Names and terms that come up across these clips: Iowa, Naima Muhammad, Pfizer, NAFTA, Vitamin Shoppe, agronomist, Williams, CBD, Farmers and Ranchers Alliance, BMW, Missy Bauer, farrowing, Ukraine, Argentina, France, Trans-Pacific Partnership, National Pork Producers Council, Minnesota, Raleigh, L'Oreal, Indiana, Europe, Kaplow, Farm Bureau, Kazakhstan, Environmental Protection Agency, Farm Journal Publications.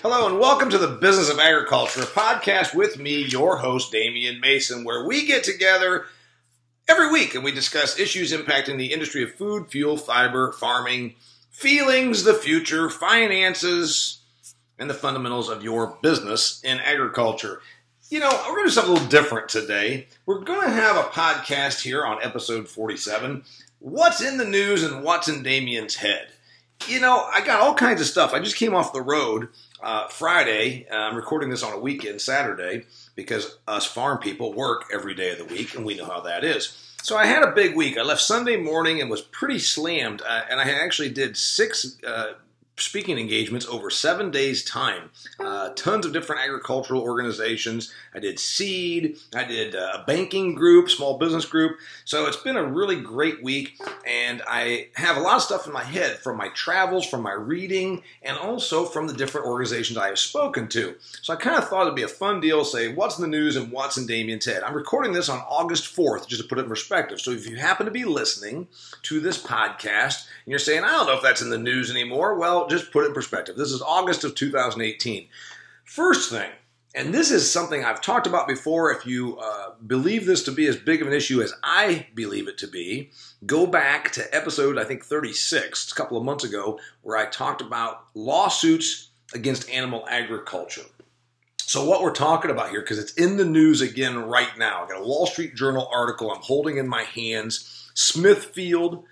Hello and welcome to the Business of Agriculture, a podcast with me, your host, Damian Mason, where we get together every week and we discuss issues impacting the industry of food, fuel, fiber, farming, feelings, the future, finances, and the fundamentals of your business in agriculture. You know, we're going to do something a little different today. We're going to have a podcast here on episode 47, What's in the News and What's in Damian's Head. You know, I got all kinds of stuff. I just came off the road Friday. I'm recording this on a weekend, Saturday, because us farm people work every day of the week, and we know how that is. So I had a big week. I left Sunday morning and was pretty slammed, and I actually did 6 speaking engagements over 7 days' time. Tons of different agricultural organizations. I did seed. I did a banking group, small business group. So it's been a really great week, and I have a lot of stuff in my head from my travels, from my reading, and also from the different organizations I have spoken to. So I kind of thought it'd be a fun deal, say, what's in the news and what's in Damian's head. I'm recording this on August 4th, just to put it in perspective. So if you happen to be listening to this podcast, and you're saying, I don't know if that's in the news anymore, well, just put it in perspective. This is August of 2018. First thing, and this is something I've talked about before, if you believe this to be as big of an issue as I believe it to be, go back to episode, I think, 36, a couple of months ago, where I talked about lawsuits against animal agriculture. So what we're talking about here, because it's in the news again right now, I got a Wall Street Journal article I'm holding in my hands, Smithfield.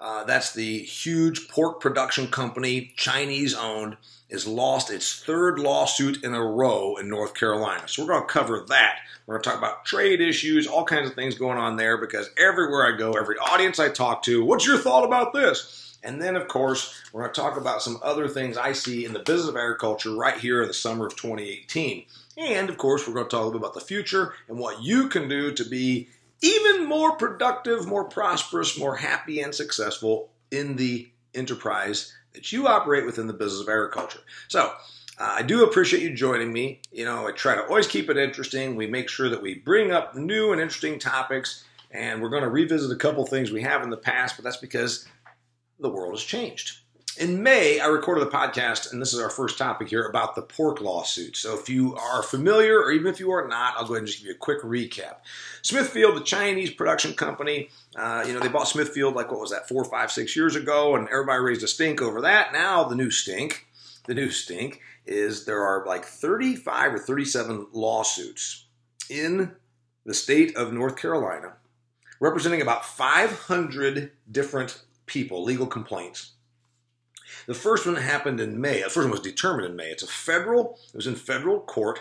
That's the huge pork production company, Chinese-owned, has lost its third lawsuit in a row in North Carolina. So we're going to cover that. We're going to talk about trade issues, all kinds of things going on there, because everywhere I go, every audience I talk to, what's your thought about this? And then, of course, we're going to talk about some other things I see in the business of agriculture right here in the summer of 2018. And, of course, we're going to talk a little bit about the future and what you can do to be even more productive, more prosperous, more happy, and successful in the enterprise that you operate within the business of agriculture. So I do appreciate you joining me. You know, I try to always keep it interesting. We make sure that we bring up new and interesting topics, and we're going to revisit a couple things we have in the past, but that's because the world has changed. In May, I recorded a podcast, and this is our first topic here, about the pork lawsuit. So if you are familiar, or even if you are not, I'll go ahead and just give you a quick recap. Smithfield, the Chinese production company, you know, they bought Smithfield, like, what was that, 4, 5, 6 years ago, and everybody raised a stink over that. Now the new stink is there are like 35 or 37 lawsuits in the state of North Carolina representing about 500 different people, legal complaints. The first one happened in May. The first one was determined in May. It was in federal court.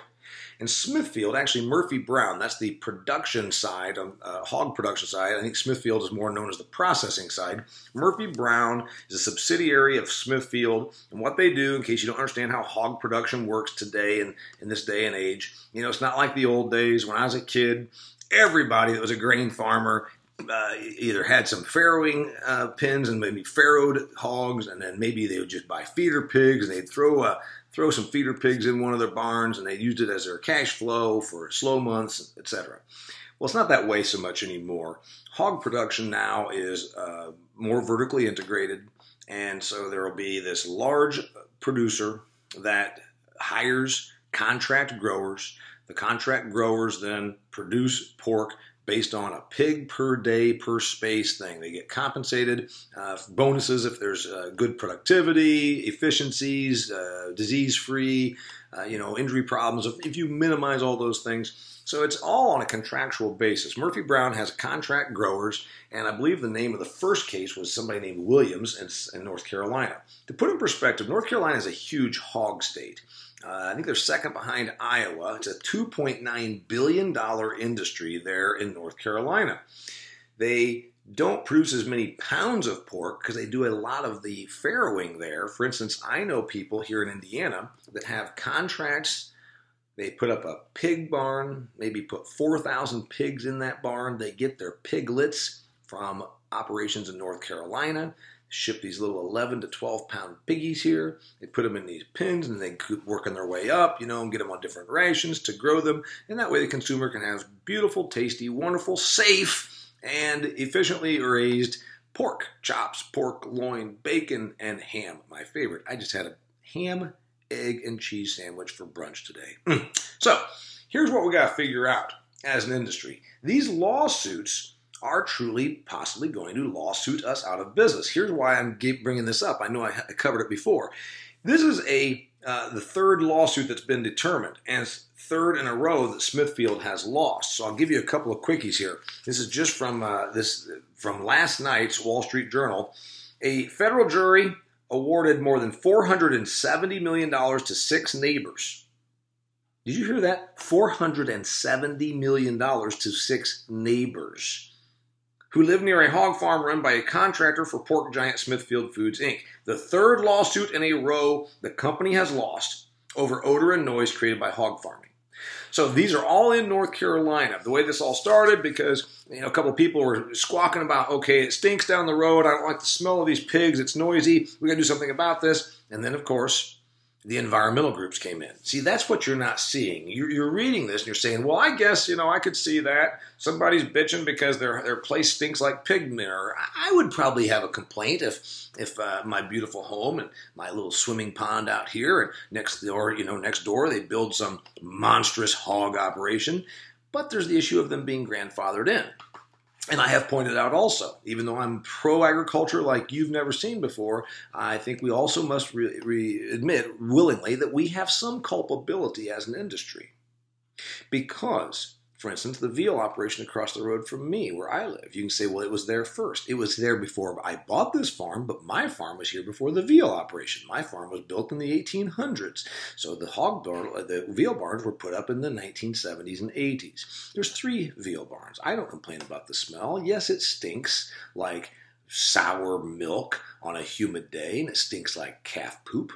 And Smithfield, actually Murphy Brown, that's the production side, hog production side. I think Smithfield is more known as the processing side. Murphy Brown is a subsidiary of Smithfield. And what they do, in case you don't understand how hog production works today and in this day and age, you know, it's not like the old days. When I was a kid, everybody that was a grain farmer either had some farrowing pens and maybe farrowed hogs, and then maybe they would just buy feeder pigs, and they'd throw some feeder pigs in one of their barns, and they used it as their cash flow for slow months, etc. Well, it's not that way so much anymore. Hog production now is more vertically integrated, and so there will be this large producer that hires contract growers. The contract growers then produce pork based on a pig per day per space thing. They get compensated bonuses if there's good productivity, efficiencies, disease-free, you know, injury problems, if you minimize all those things. So it's all on a contractual basis. Murphy Brown has contract growers, and I believe the name of the first case was somebody named Williams in North Carolina. To put in perspective, North Carolina is a huge hog state. I think they're second behind Iowa. It's a $2.9 billion industry there in North Carolina. They don't produce as many pounds of pork because they do a lot of the farrowing there. For instance, I know people here in Indiana that have contracts. They put up a pig barn, maybe put 4,000 pigs in that barn. They get their piglets from operations in North Carolina. Ship these little 11 to 12 pound piggies here. They put them in these pens and they keep working their way up, you know, and get them on different rations to grow them. And that way the consumer can have beautiful, tasty, wonderful, safe, and efficiently raised pork chops, pork loin, bacon, and ham. My favorite. I just had a ham egg and cheese sandwich for brunch today. So here's what we got to figure out as an industry. These lawsuits are truly possibly going to lawsuit us out of business. Here's why I'm bringing this up. I know I covered it before. This is the third lawsuit that's been determined, and it's third in a row that Smithfield has lost. So I'll give you a couple of quickies here. This is just from last night's Wall Street Journal. A federal jury awarded more than $470 million to 6 neighbors. Did you hear that? $470 million to 6 neighbors who live near a hog farm run by a contractor for pork giant Smithfield Foods, Inc. The third lawsuit in a row the company has lost over odor and noise created by hog farming. So these are all in North Carolina. The way this all started, because a couple of people were squawking about, okay, it stinks down the road. I don't like the smell of these pigs. It's noisy. We got to do something about this. And then, of course, the environmental groups came in. See, that's what you're not seeing. You're reading this and you're saying, well, I guess, I could see that. Somebody's bitching because their place stinks like pig manure. I would probably have a complaint if my beautiful home and my little swimming pond out here and next door, they build some monstrous hog operation. But there's the issue of them being grandfathered in. And I have pointed out also, even though I'm pro-agriculture like you've never seen before, I think we also must admit willingly that we have some culpability as an industry. Because, for instance, the veal operation across the road from me, where I live, you can say, well, it was there first. It was there before I bought this farm, but my farm was here before the veal operation. My farm was built in the 1800s. So the veal barns were put up in the 1970s and 80s. There's 3 veal barns. I don't complain about the smell. Yes, it stinks like sour milk on a humid day, and it stinks like calf poop.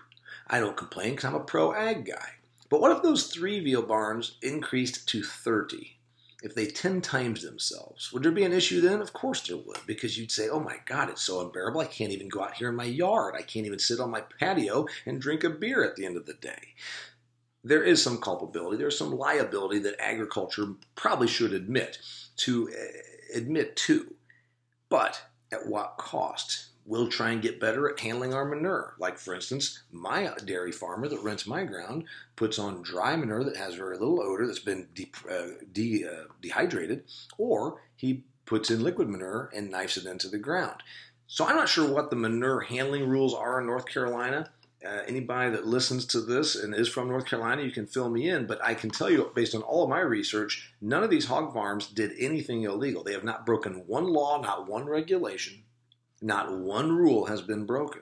I don't complain because I'm a pro-ag guy. But what if those 3 veal barns increased to 30? If they 10 times themselves, would there be an issue then? Of course there would, because you'd say, oh my God, it's so unbearable. I can't even go out here in my yard. I can't even sit on my patio and drink a beer at the end of the day. There is some culpability. There's some liability that agriculture probably should admit to. But at what cost? We'll try and get better at handling our manure. Like, for instance, my dairy farmer that rents my ground puts on dry manure that has very little odor, that's been dehydrated, or he puts in liquid manure and knifes it into the ground. So I'm not sure what the manure handling rules are in North Carolina. Anybody that listens to this and is from North Carolina, you can fill me in. But I can tell you, based on all of my research, none of these hog farms did anything illegal. They have not broken one law, not one regulation. Not one rule has been broken,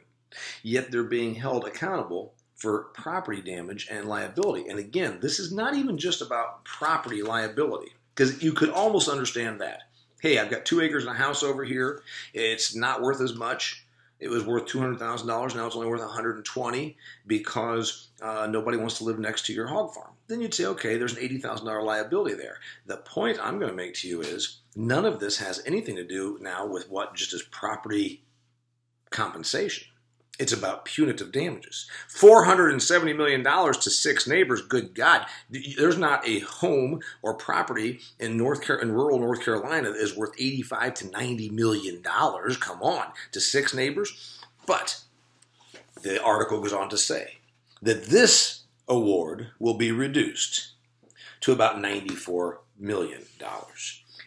yet they're being held accountable for property damage and liability. And again, this is not even just about property liability, because you could almost understand that. Hey, I've got 2 acres and a house over here. It's not worth as much. It was worth $200,000. Now it's only worth $120,000 because nobody wants to live next to your hog farm. Then you'd say, okay, there's an $80,000 liability there. The point I'm going to make to you is none of this has anything to do now with what just is property compensation. It's about punitive damages. $470 million to 6 neighbors, good God. There's not a home or property in rural North Carolina that is worth $85 to $90 million. Come on, to 6 neighbors. But the article goes on to say that this award will be reduced to about $94 million.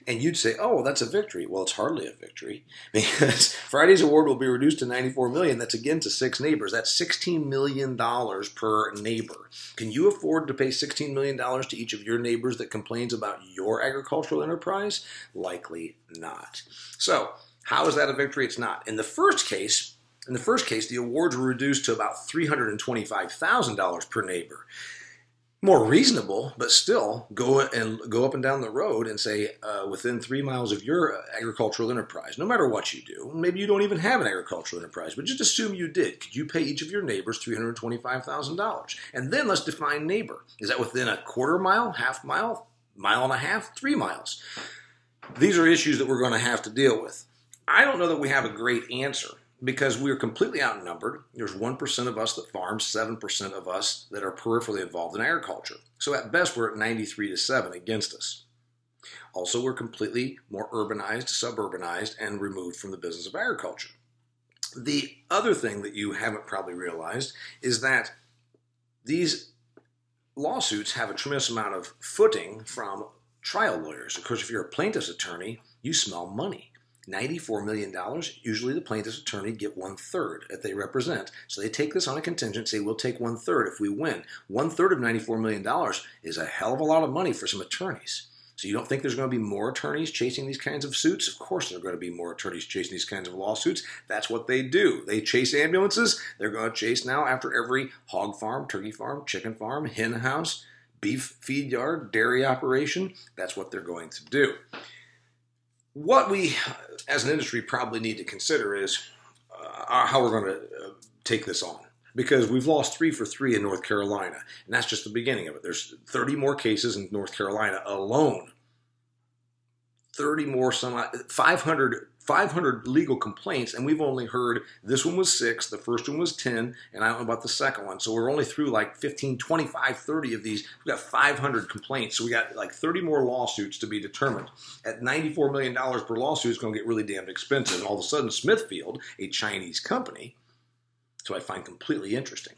And you'd say, oh, that's a victory. Well, it's hardly a victory, because Friday's award will be reduced to $94 million. That's, again, to 6 neighbors. That's $16 million per neighbor. Can you afford to pay $16 million to each of your neighbors that complains about your agricultural enterprise? Likely not. So how is that a victory? It's not. In the first case, the awards were reduced to about $325,000 per neighbor. More reasonable, but still go up and down the road and say within 3 miles of your agricultural enterprise, no matter what you do, maybe you don't even have an agricultural enterprise, but just assume you did. Could you pay each of your neighbors $325,000? And then let's define neighbor. Is that within a quarter mile, half mile, mile and a half, 3 miles? These are issues that we're going to have to deal with. I don't know that we have a great answer, because we're completely outnumbered. There's 1% of us that farm, 7% of us that are peripherally involved in agriculture. So at best, we're at 93 to 7 against us. Also, we're completely more urbanized, suburbanized, and removed from the business of agriculture. The other thing that you haven't probably realized is that these lawsuits have a tremendous amount of footing from trial lawyers. Of course, if you're a plaintiff's attorney, you smell money. $94 million, usually the plaintiff's attorney get 1/3 that they represent. So they take this on a contingency, we'll take 1/3 if we win. 1/3 of $94 million is a hell of a lot of money for some attorneys. So you don't think there's going to be more attorneys chasing these kinds of suits? Of course there are going to be more attorneys chasing these kinds of lawsuits. That's what they do. They chase ambulances. They're going to chase now after every hog farm, turkey farm, chicken farm, hen house, beef feed yard, dairy operation. That's what they're going to do. What we, as an industry, probably need to consider is how we're going to take this on. Because we've lost 3 for 3 in North Carolina, and that's just the beginning of it. There's 30 more cases in North Carolina alone. 30 more, 500 legal complaints, and we've only heard this one was 6, the first one was 10, and I don't know about the second one. So we're only through like 15, 25, 30 of these. We've got 500 complaints, so we got like 30 more lawsuits to be determined. At $94 million per lawsuit, it's going to get really damned expensive. And all of a sudden, Smithfield, a Chinese company, so I find completely interesting.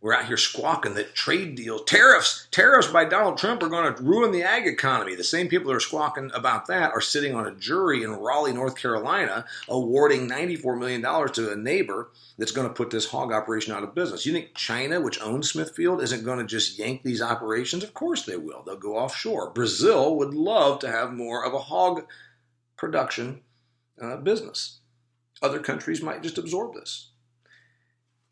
We're out here squawking that trade deals, tariffs by Donald Trump are going to ruin the ag economy. The same people that are squawking about that are sitting on a jury in Raleigh, North Carolina, awarding $94 million to a neighbor that's going to put this hog operation out of business. You think China, which owns Smithfield, isn't going to just yank these operations? Of course they will. They'll go offshore. Brazil would love to have more of a hog production business. Other countries might just absorb this.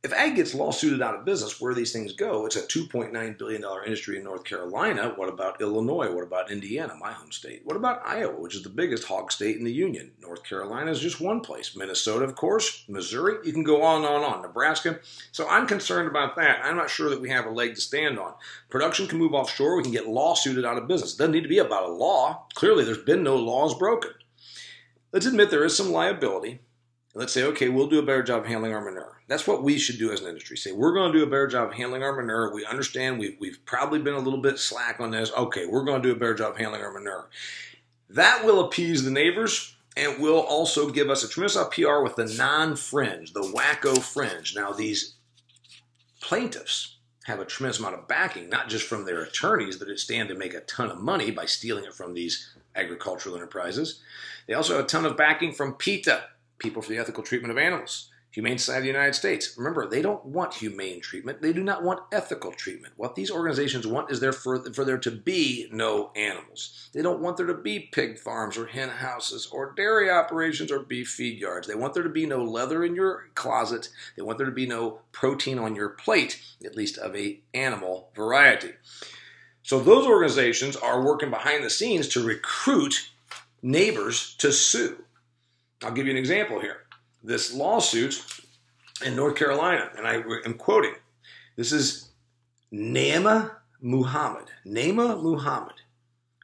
If ag gets lawsuited out of business, where do these things go? It's a $2.9 billion industry in North Carolina. What about Illinois? What about Indiana, my home state? What about Iowa, which is the biggest hog state in the union? North Carolina is just one place. Minnesota, of course. Missouri. You can go on and on. Nebraska. So I'm concerned about that. I'm not sure that we have a leg to stand on. Production can move offshore. We can get lawsuited out of business. It doesn't need to be about a law. Clearly, there's been no laws broken. Let's admit there is some liability. Let's say, okay, we'll do a better job of handling our manure. That's what we should do as an industry. Say, we're going to do a better job of handling our manure. We understand we've probably been a little bit slack on this. Okay, we're going to do a better job of handling our manure. That will appease the neighbors and will also give us a tremendous amount of PR with the non-fringe, the wacko fringe. Now, these plaintiffs have a tremendous amount of backing, not just from their attorneys that stand to make a ton of money by stealing it from these agricultural enterprises. They also have a ton of backing from PETA, People for the Ethical Treatment of Animals, Humane Society of the United States. Remember, they don't want humane treatment. They do not want ethical treatment. What these organizations want is for there to be no animals. They don't want there to be pig farms or hen houses or dairy operations or beef feed yards. They want there to be no leather in your closet. They want there to be no protein on your plate, at least of an animal variety. So those organizations are working behind the scenes to recruit neighbors to sue. I'll give you an example here. This lawsuit in North Carolina, and I am quoting. This is Naima Muhammad. Naima Muhammad,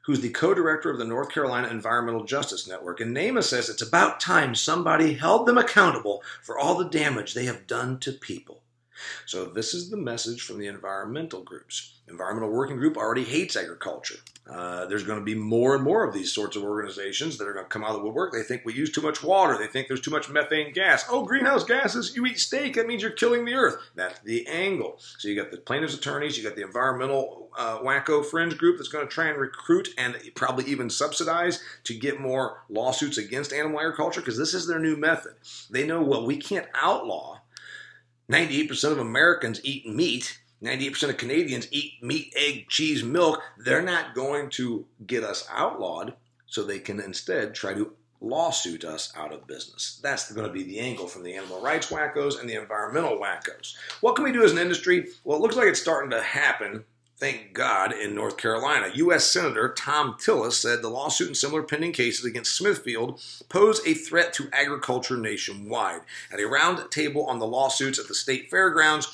who's the co-director of the North Carolina Environmental Justice Network. And Naima says it's about time somebody held them accountable for all the damage they have done to people. So this is the message from the environmental groups. Environmental Working Group already hates agriculture. There's going to be more and more of these sorts of organizations that are going to come out of the woodwork. They think we use too much water. They think there's too much methane gas. Oh, greenhouse gases, you eat steak, that means you're killing the earth. That's the angle. So you got the plaintiff's attorneys, you got the environmental wacko fringe group that's going to try and recruit and probably even subsidize to get more lawsuits against animal agriculture because this is their new method. They know, well, we can't outlaw. 98% of Americans eat meat. 98% of Canadians eat meat, egg, cheese, milk. They're not going to get us outlawed, so they can instead try to lawsuit us out of business. That's going to be the angle from the animal rights wackos and the environmental wackos. What can we do as an industry? Well, it looks like it's starting to happen, thank God, in North Carolina. U.S. Senator Tom Tillis said the lawsuit and similar pending cases against Smithfield pose a threat to agriculture nationwide. At a roundtable on the lawsuits at the state fairgrounds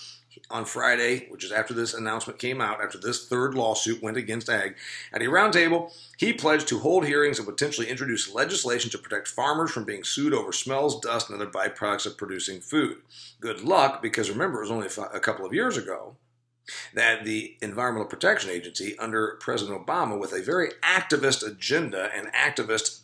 on Friday, which is after this announcement came out, after this third lawsuit went against ag, at a roundtable, he pledged to hold hearings and potentially introduce legislation to protect farmers from being sued over smells, dust, and other byproducts of producing food. Good luck, because remember, it was only a couple of years ago that the Environmental Protection Agency under President Obama, with a very activist agenda and activist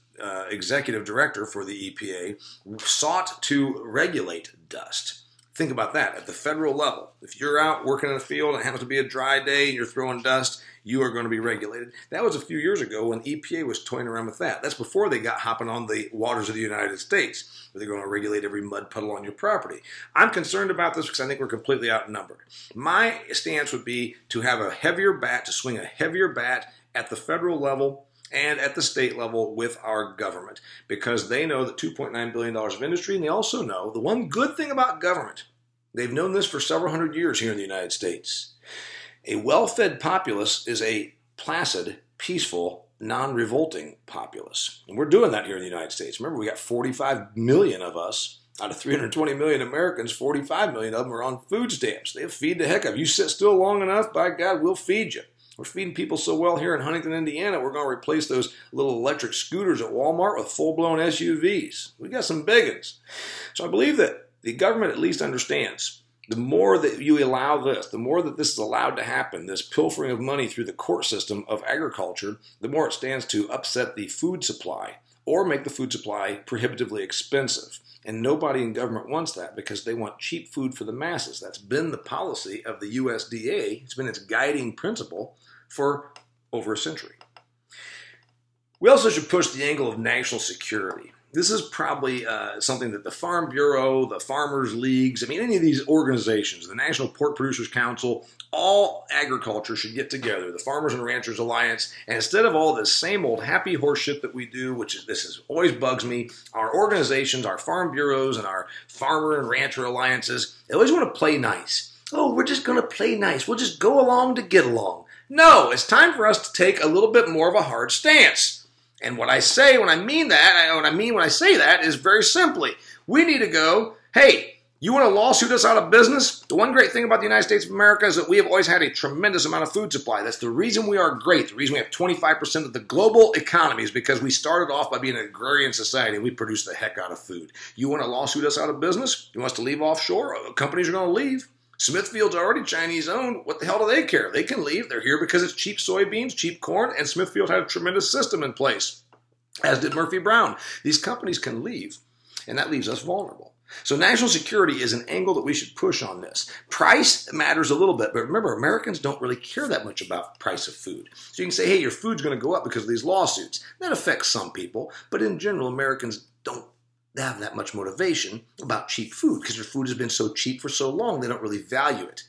executive director for the EPA, sought to regulate dust. Think about that. At the federal level, if you're out working in a field and it happens to be a dry day and you're throwing dust, you are going to be regulated. That was a few years ago when EPA was toying around with that. That's before they got hopping on the waters of the United States, where they're going to regulate every mud puddle on your property. I'm concerned about this because I think we're completely outnumbered. My stance would be to have a heavier bat, to swing a heavier bat at the federal level and at the state level with our government, because they know that $2.9 billion of industry, and they also know the one good thing about government, they've known this for several hundred years here in the United States. A well-fed populace is a placid, peaceful, non-revolting populace. And we're doing that here in the United States. Remember, we got 45 million of us. Out of 320 million Americans, 45 million of them are on food stamps. They'll feed the heck out of you. You sit still long enough, by God, we'll feed you. We're feeding people so well here in Huntington, Indiana, we're going to replace those little electric scooters at Walmart with full-blown SUVs. We got some biggins. So I believe that the government at least understands the more that you allow this, the more that this is allowed to happen, this pilfering of money through the court system of agriculture, the more it stands to upset the food supply or make the food supply prohibitively expensive. And nobody in government wants that because they want cheap food for the masses. That's been the policy of the USDA. It's been its guiding principle for over a century. We also should push the angle of national security. This is probably something that the Farm Bureau, the Farmers Leagues, I mean, any of these organizations, the National Pork Producers Council, all agriculture should get together, the Farmers and Ranchers Alliance, and instead of all this same old happy horse shit that we do, which is, this is, always bugs me, our organizations, our Farm Bureaus, and our Farmer and Rancher Alliances, they always want to play nice. Oh, we're just going to play nice. We'll just go along to get along. No, it's time for us to take a little bit more of a hard stance. And what I say when I mean that, is very simply, we need to go, hey, you want to lawsuit us out of business? The one great thing about the United States of America is that we have always had a tremendous amount of food supply. That's the reason we are great. The reason we have 25% of the global economy is because we started off by being an agrarian society and we produce the heck out of food. You want to lawsuit us out of business? You want us to leave offshore? Companies are going to leave. Smithfield's already Chinese-owned. What the hell do they care? They can leave. They're here because it's cheap soybeans, cheap corn, and Smithfield had a tremendous system in place, as did Murphy Brown. These companies can leave, and that leaves us vulnerable. So national security is an angle that we should push on this. Price matters a little bit, but remember, Americans don't really care that much about price of food. So you can say, hey, your food's going to go up because of these lawsuits. That affects some people, but in general, Americans don't have that much motivation about cheap food because their food has been so cheap for so long, they don't really value it.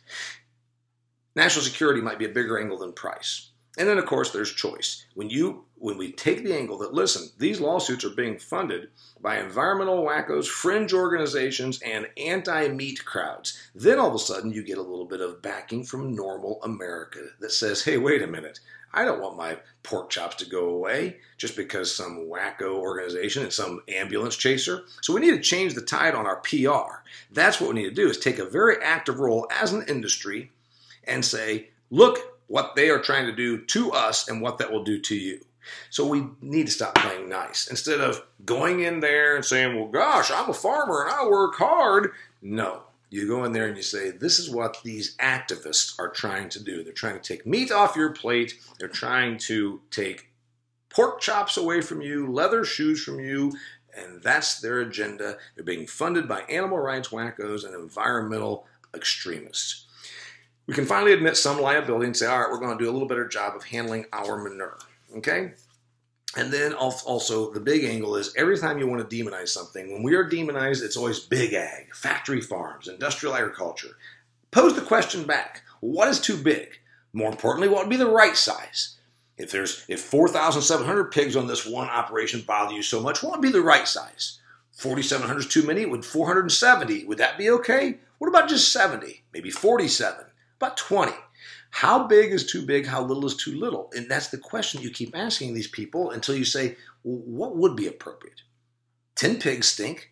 National security might be a bigger angle than price. And then, of course, there's choice. When we take the angle that, listen, these lawsuits are being funded by environmental wackos, fringe organizations, and anti-meat crowds, then all of a sudden you get a little bit of backing from normal America that says, hey, wait a minute, I don't want my pork chops to go away just because some wacko organization and some ambulance chaser. So we need to change the tide on our PR. That's what we need to do, is take a very active role as an industry and say, look, what they are trying to do to us and what that will do to you. So we need to stop playing nice. Instead of going in there and saying, well, gosh, I'm a farmer and I work hard. No, you go in there and you say, this is what these activists are trying to do. They're trying to take meat off your plate. They're trying to take pork chops away from you, leather shoes from you, and that's their agenda. They're being funded by animal rights wackos and environmental extremists. We can finally admit some liability and say, all right, we're going to do a little better job of handling our manure, okay? And then also the big angle is every time you want to demonize something, when we are demonized, it's always big ag, factory farms, industrial agriculture. Pose the question back, what is too big? More importantly, what would be the right size? If 4,700 pigs on this one operation bother you so much, what would be the right size? 4,700 is too many, would 470, would that be okay? What about just 70, maybe 47? About 20. How big is too big? How little is too little? And that's the question you keep asking these people until you say, well, what would be appropriate? 10 pigs stink.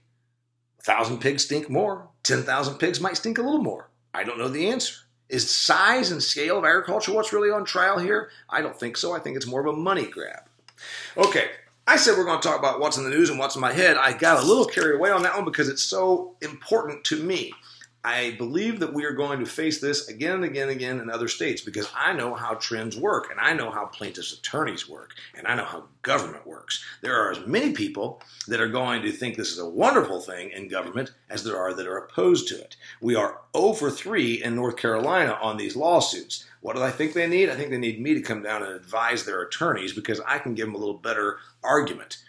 1,000 pigs stink more. 10,000 pigs might stink a little more. I don't know the answer. Is size and scale of agriculture what's really on trial here? I don't think so. I think it's more of a money grab. Okay. I said we're going to talk about what's in the news and what's in my head. I got a little carried away on that one because it's so important to me. I believe that we are going to face this again and again and again in other states, because I know how trends work, and I know how plaintiffs' attorneys work, and I know how government works. There are as many people that are going to think this is a wonderful thing in government as there are that are opposed to it. We are 0 for 3 in North Carolina on these lawsuits. What do I think they need? I think they need me to come down and advise their attorneys, because I can give them a little better argument.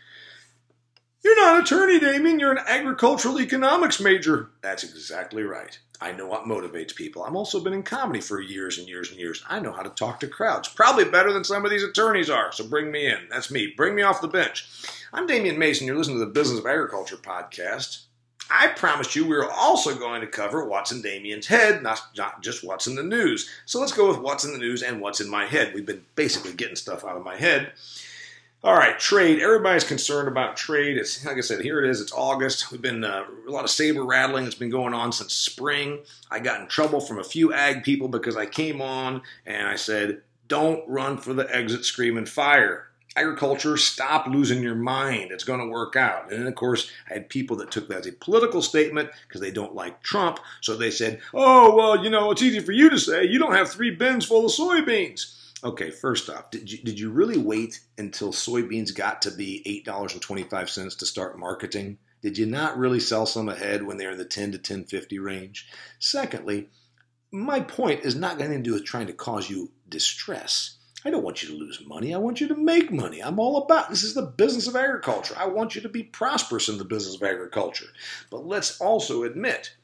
You're not an attorney, Damien. You're an agricultural economics major. That's exactly right. I know what motivates people. I've also been in comedy for years and years and years. I know how to talk to crowds, probably better than some of these attorneys are. So bring me in. That's me. Bring me off the bench. I'm Damian Mason. You're listening to the Business of Agriculture podcast. I promised you we were also going to cover what's in Damien's head, not just what's in the news. So let's go with what's in the news and what's in my head. We've been basically getting stuff out of my head. All right, trade. Everybody's concerned about trade. It's, like I said, here it is. It's August. We've been a lot of saber rattling that's been going on since spring. I got in trouble from a few ag people because I came on and I said, don't run for the exit screaming fire. Agriculture, stop losing your mind. It's going to work out. And then, of course, I had people that took that as a political statement because they don't like Trump. So they said, oh, well, you know, it's easy for you to say. You don't have 3 bins full of soybeans. Okay, first off, did you really wait until soybeans got to be $8.25 to start marketing? Did you not really sell some ahead when they're in the $10 to $10.50 range? Secondly, my point is not going to do with trying to cause you distress. I don't want you to lose money. I want you to make money. I'm all about, this is the business of agriculture. I want you to be prosperous in the business of agriculture. But let's also admit,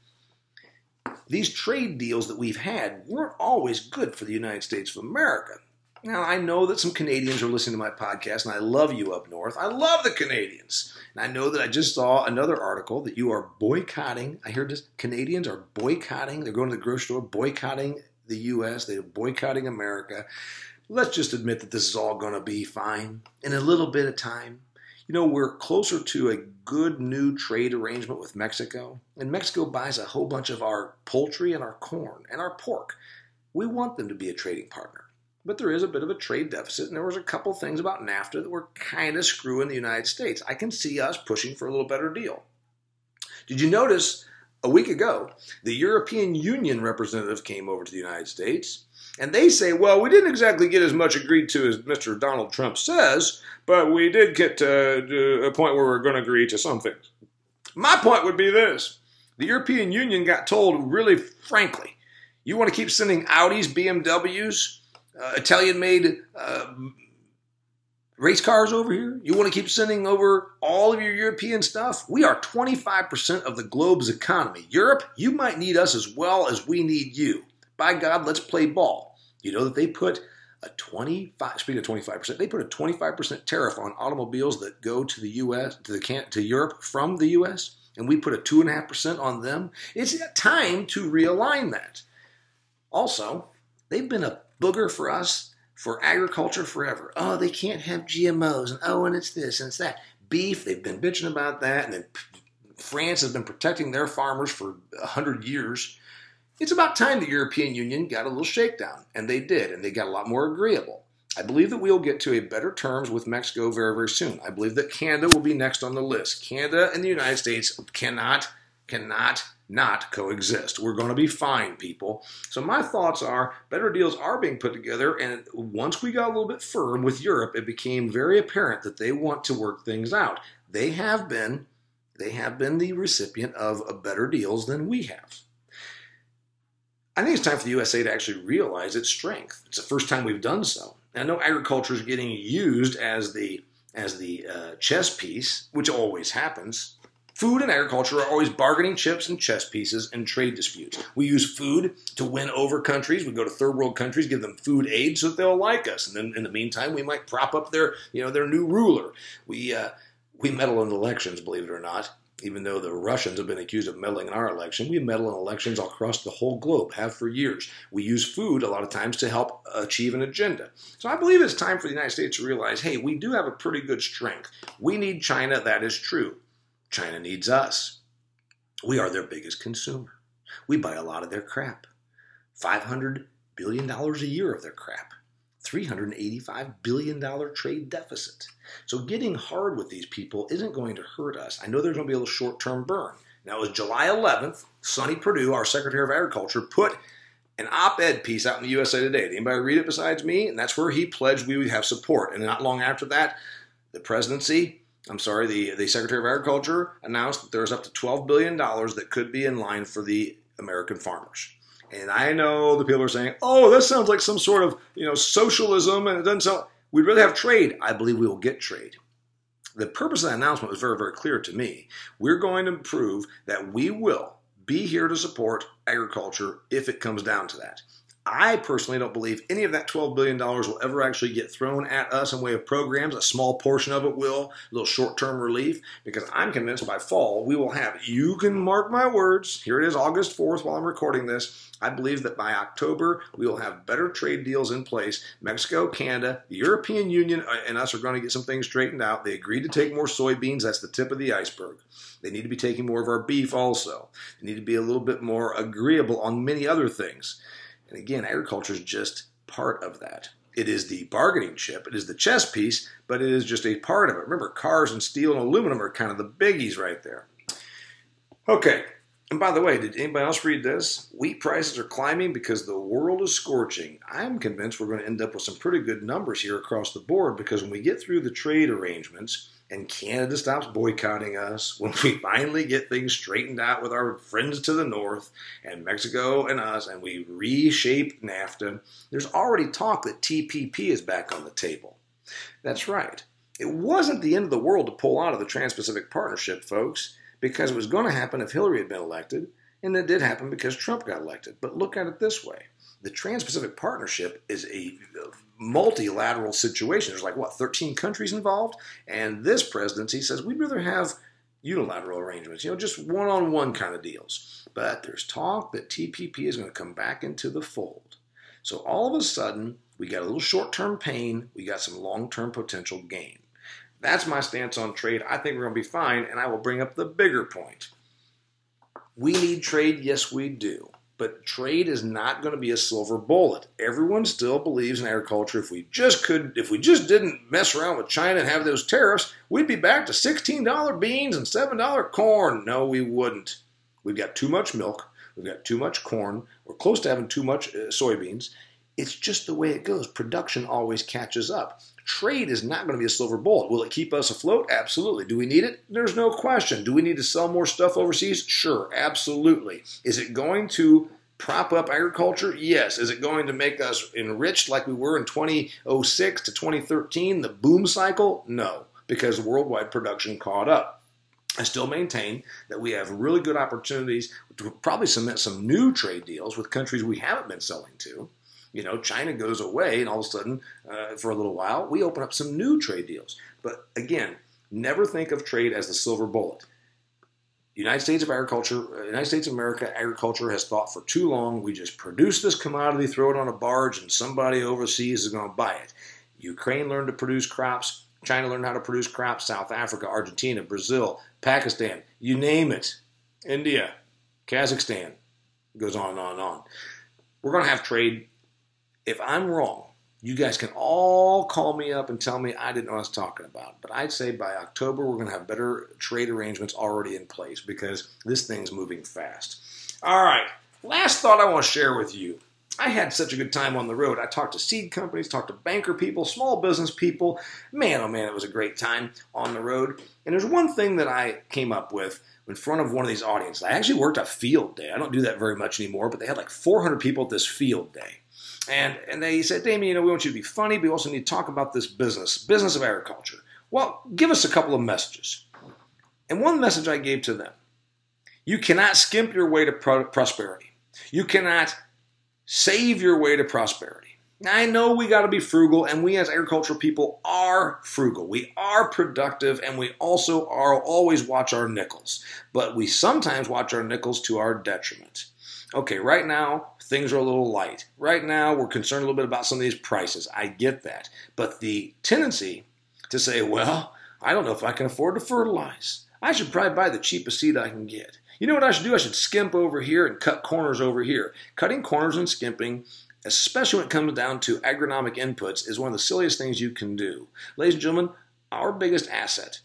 these trade deals that we've had weren't always good for the United States of America. Now, I know that some Canadians are listening to my podcast, and I love you up north. I love the Canadians. And I know that I just saw another article that you are boycotting. I heard this. Canadians are boycotting. They're going to the grocery store, boycotting the U.S. They're boycotting America. Let's just admit that this is all going to be fine in a little bit of time. You know, we're closer to a good new trade arrangement with Mexico. And Mexico buys a whole bunch of our poultry and our corn and our pork. We want them to be a trading partner. But there is a bit of a trade deficit, and there was a couple things about NAFTA that were kind of screwing the United States. I can see us pushing for a little better deal. Did you notice a week ago, the European Union representative came over to the United States? And they say, well, we didn't exactly get as much agreed to as Mr. Donald Trump says, but we did get to a point where we're going to agree to some things. My point would be this. The European Union got told really frankly, you want to keep sending Audis, BMWs, Italian-made race cars over here? You want to keep sending over all of your European stuff? We are 25% of the globe's economy. Europe, you might need us as well as we need you. By God, let's play ball. You know that they put a 25%, speaking of 25%, they put a 25% tariff on automobiles that go to the U.S., to Europe from the U.S., and we put a 2.5% on them. It's time to realign that. Also, they've been a booger for us for agriculture forever. Oh, they can't have GMOs, and oh, and it's this, and it's that. Beef, they've been bitching about that, and then France has been protecting their farmers for 100 years. It's about time the European Union got a little shakedown, and they did, and they got a lot more agreeable. I believe that we'll get to a better terms with Mexico very, very soon. I believe that Canada will be next on the list. Canada and the United States cannot not coexist. We're going to be fine, people. So my thoughts are better deals are being put together, and once we got a little bit firm with Europe, it became very apparent that they want to work things out. They have been the recipient of better deals than we have. I think it's time for the USA to actually realize its strength. It's the first time we've done so. And I know agriculture is getting used as the chess piece, which always happens. Food and agriculture are always bargaining chips and chess pieces and trade disputes. We use food to win over countries. We go to third world countries, give them food aid so that they'll like us. And then in the meantime, we might prop up their new ruler. We meddle in elections, believe it or not. Even though the Russians have been accused of meddling in our election, we meddle in elections all across the whole globe, have for years. We use food a lot of times to help achieve an agenda. So I believe it's time for the United States to realize, hey, we do have a pretty good strength. We need China, that is true. China needs us. We are their biggest consumer. We buy a lot of their crap. $500 billion a year of their crap. $385 billion trade deficit. So getting hard with these people isn't going to hurt us. I know there's going to be a little short-term burn. Now, it was July 11th, Sonny Perdue, our Secretary of Agriculture, put an op-ed piece out in the USA Today. Did anybody read it besides me? And that's where he pledged we would have support. And not long after that, the Secretary of Agriculture announced that there was up to $12 billion that could be in line for the American farmers. And I know the people are saying, oh, this sounds like some sort of, socialism, and it doesn't sound, we'd rather have trade. I believe we will get trade. The purpose of that announcement was very, very clear to me. We're going to prove that we will be here to support agriculture if it comes down to that. I personally don't believe any of that $12 billion will ever actually get thrown at us in way of programs. A small portion of it will, a little short-term relief, because I'm convinced by fall we will have, you can mark my words, here it is August 4th while I'm recording this, I believe that by October we will have better trade deals in place. Mexico, Canada, the European Union, and us are going to get some things straightened out. They agreed to take more soybeans. That's the tip of the iceberg. They need to be taking more of our beef also. They need to be a little bit more agreeable on many other things. And again, agriculture is just part of that. It is the bargaining chip. It is the chess piece, but it is just a part of it. Remember, cars and steel and aluminum are kind of the biggies right there. Okay, and by the way, did anybody else read this? Wheat prices are climbing because the world is scorching. I'm convinced we're going to end up with some pretty good numbers here across the board, because when we get through the trade arrangements and Canada stops boycotting us, when we finally get things straightened out with our friends to the north and Mexico and us, and we reshape NAFTA, there's already talk that TPP is back on the table. That's right. It wasn't the end of the world to pull out of the Trans-Pacific Partnership, folks, because it was going to happen if Hillary had been elected, and it did happen because Trump got elected. But look at it this way. The Trans-Pacific Partnership is a multilateral situation. There's like, what, 13 countries involved? And this presidency says we'd rather have unilateral arrangements, just one-on-one kind of deals. But there's talk that TPP is going to come back into the fold. So all of a sudden, we got a little short-term pain. We got some long-term potential gain. That's my stance on trade. I think we're going to be fine, and I will bring up the bigger point. We need trade. Yes, we do. But trade is not going to be a silver bullet. Everyone still believes in agriculture. If we just could, if we just didn't mess around with China and have those tariffs, we'd be back to $16 beans and $7 corn. No, we wouldn't. We've got too much milk. We've got too much corn. We're close to having too much soybeans. It's just the way it goes. Production always catches up. Trade is not going to be a silver bullet. Will it keep us afloat? Absolutely. Do we need it? There's no question. Do we need to sell more stuff overseas? Sure, absolutely. Is it going to prop up agriculture? Yes. Is it going to make us enriched like we were in 2006 to 2013, the boom cycle? No, because worldwide production caught up. I still maintain that we have really good opportunities to probably cement some new trade deals with countries we haven't been selling to. China goes away, and all of a sudden, for a little while, we open up some new trade deals. But again, never think of trade as the silver bullet. United States of America agriculture has thought for too long, we just produce this commodity, throw it on a barge, and somebody overseas is going to buy it. Ukraine learned to produce crops. China learned how to produce crops. South Africa, Argentina, Brazil, Pakistan, you name it. India, Kazakhstan, goes on and on and on. We're going to have trade. If I'm wrong, you guys can all call me up and tell me I didn't know what I was talking about. But I'd say by October, we're going to have better trade arrangements already in place, because this thing's moving fast. All right, last thought I want to share with you. I had such a good time on the road. I talked to seed companies, talked to banker people, small business people. Man, oh man, it was a great time on the road. And there's one thing that I came up with in front of one of these audiences. I actually worked a field day. I don't do that very much anymore, but they had like 400 people at this field day. And they said, Damian, we want you to be funny, but we also need to talk about this business of agriculture. Well, give us a couple of messages. And one message I gave to them, you cannot skimp your way to prosperity. You cannot save your way to prosperity. Now, I know we got to be frugal, and we as agricultural people are frugal. We are productive, and we also are always watch our nickels. But we sometimes watch our nickels to our detriment. Okay, right now, things are a little light. Right now, we're concerned a little bit about some of these prices. I get that. But the tendency to say, well, I don't know if I can afford to fertilize. I should probably buy the cheapest seed I can get. You know what I should do? I should skimp over here and cut corners over here. Cutting corners and skimping, especially when it comes down to agronomic inputs, is one of the silliest things you can do. Ladies and gentlemen, our biggest asset,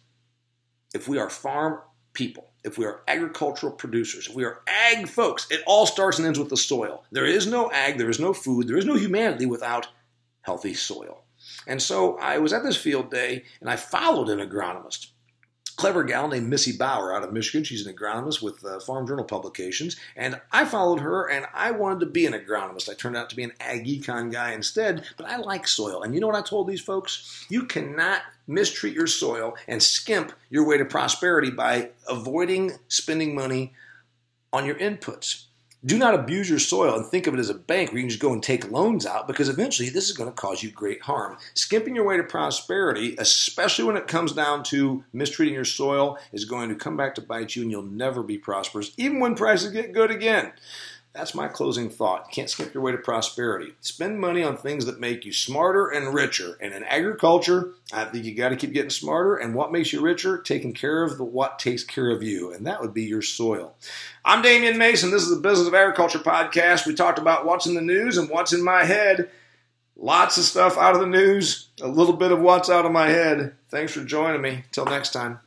if we are farm people, if we are agricultural producers, if we are ag folks, it all starts and ends with the soil. There is no ag, there is no food, there is no humanity without healthy soil. And so I was at this field day and I followed an agronomist, clever gal named Missy Bauer out of Michigan. She's an agronomist with Farm Journal publications. And I followed her and I wanted to be an agronomist. I turned out to be an ag econ guy instead, but I like soil. And you know what I told these folks? You cannot mistreat your soil and skimp your way to prosperity by avoiding spending money on your inputs. Do not abuse your soil and think of it as a bank where you can just go and take loans out, because eventually this is going to cause you great harm. Skimping your way to prosperity, especially when it comes down to mistreating your soil, is going to come back to bite you and you'll never be prosperous, even when prices get good again. That's my closing thought. You can't skimp your way to prosperity. Spend money on things that make you smarter and richer. And in agriculture, I think you got to keep getting smarter. And what makes you richer? Taking care of what takes care of you. And that would be your soil. I'm Damian Mason. This is the Business of Agriculture podcast. We talked about what's in the news and what's in my head. Lots of stuff out of the news. A little bit of what's out of my head. Thanks for joining me. Till next time.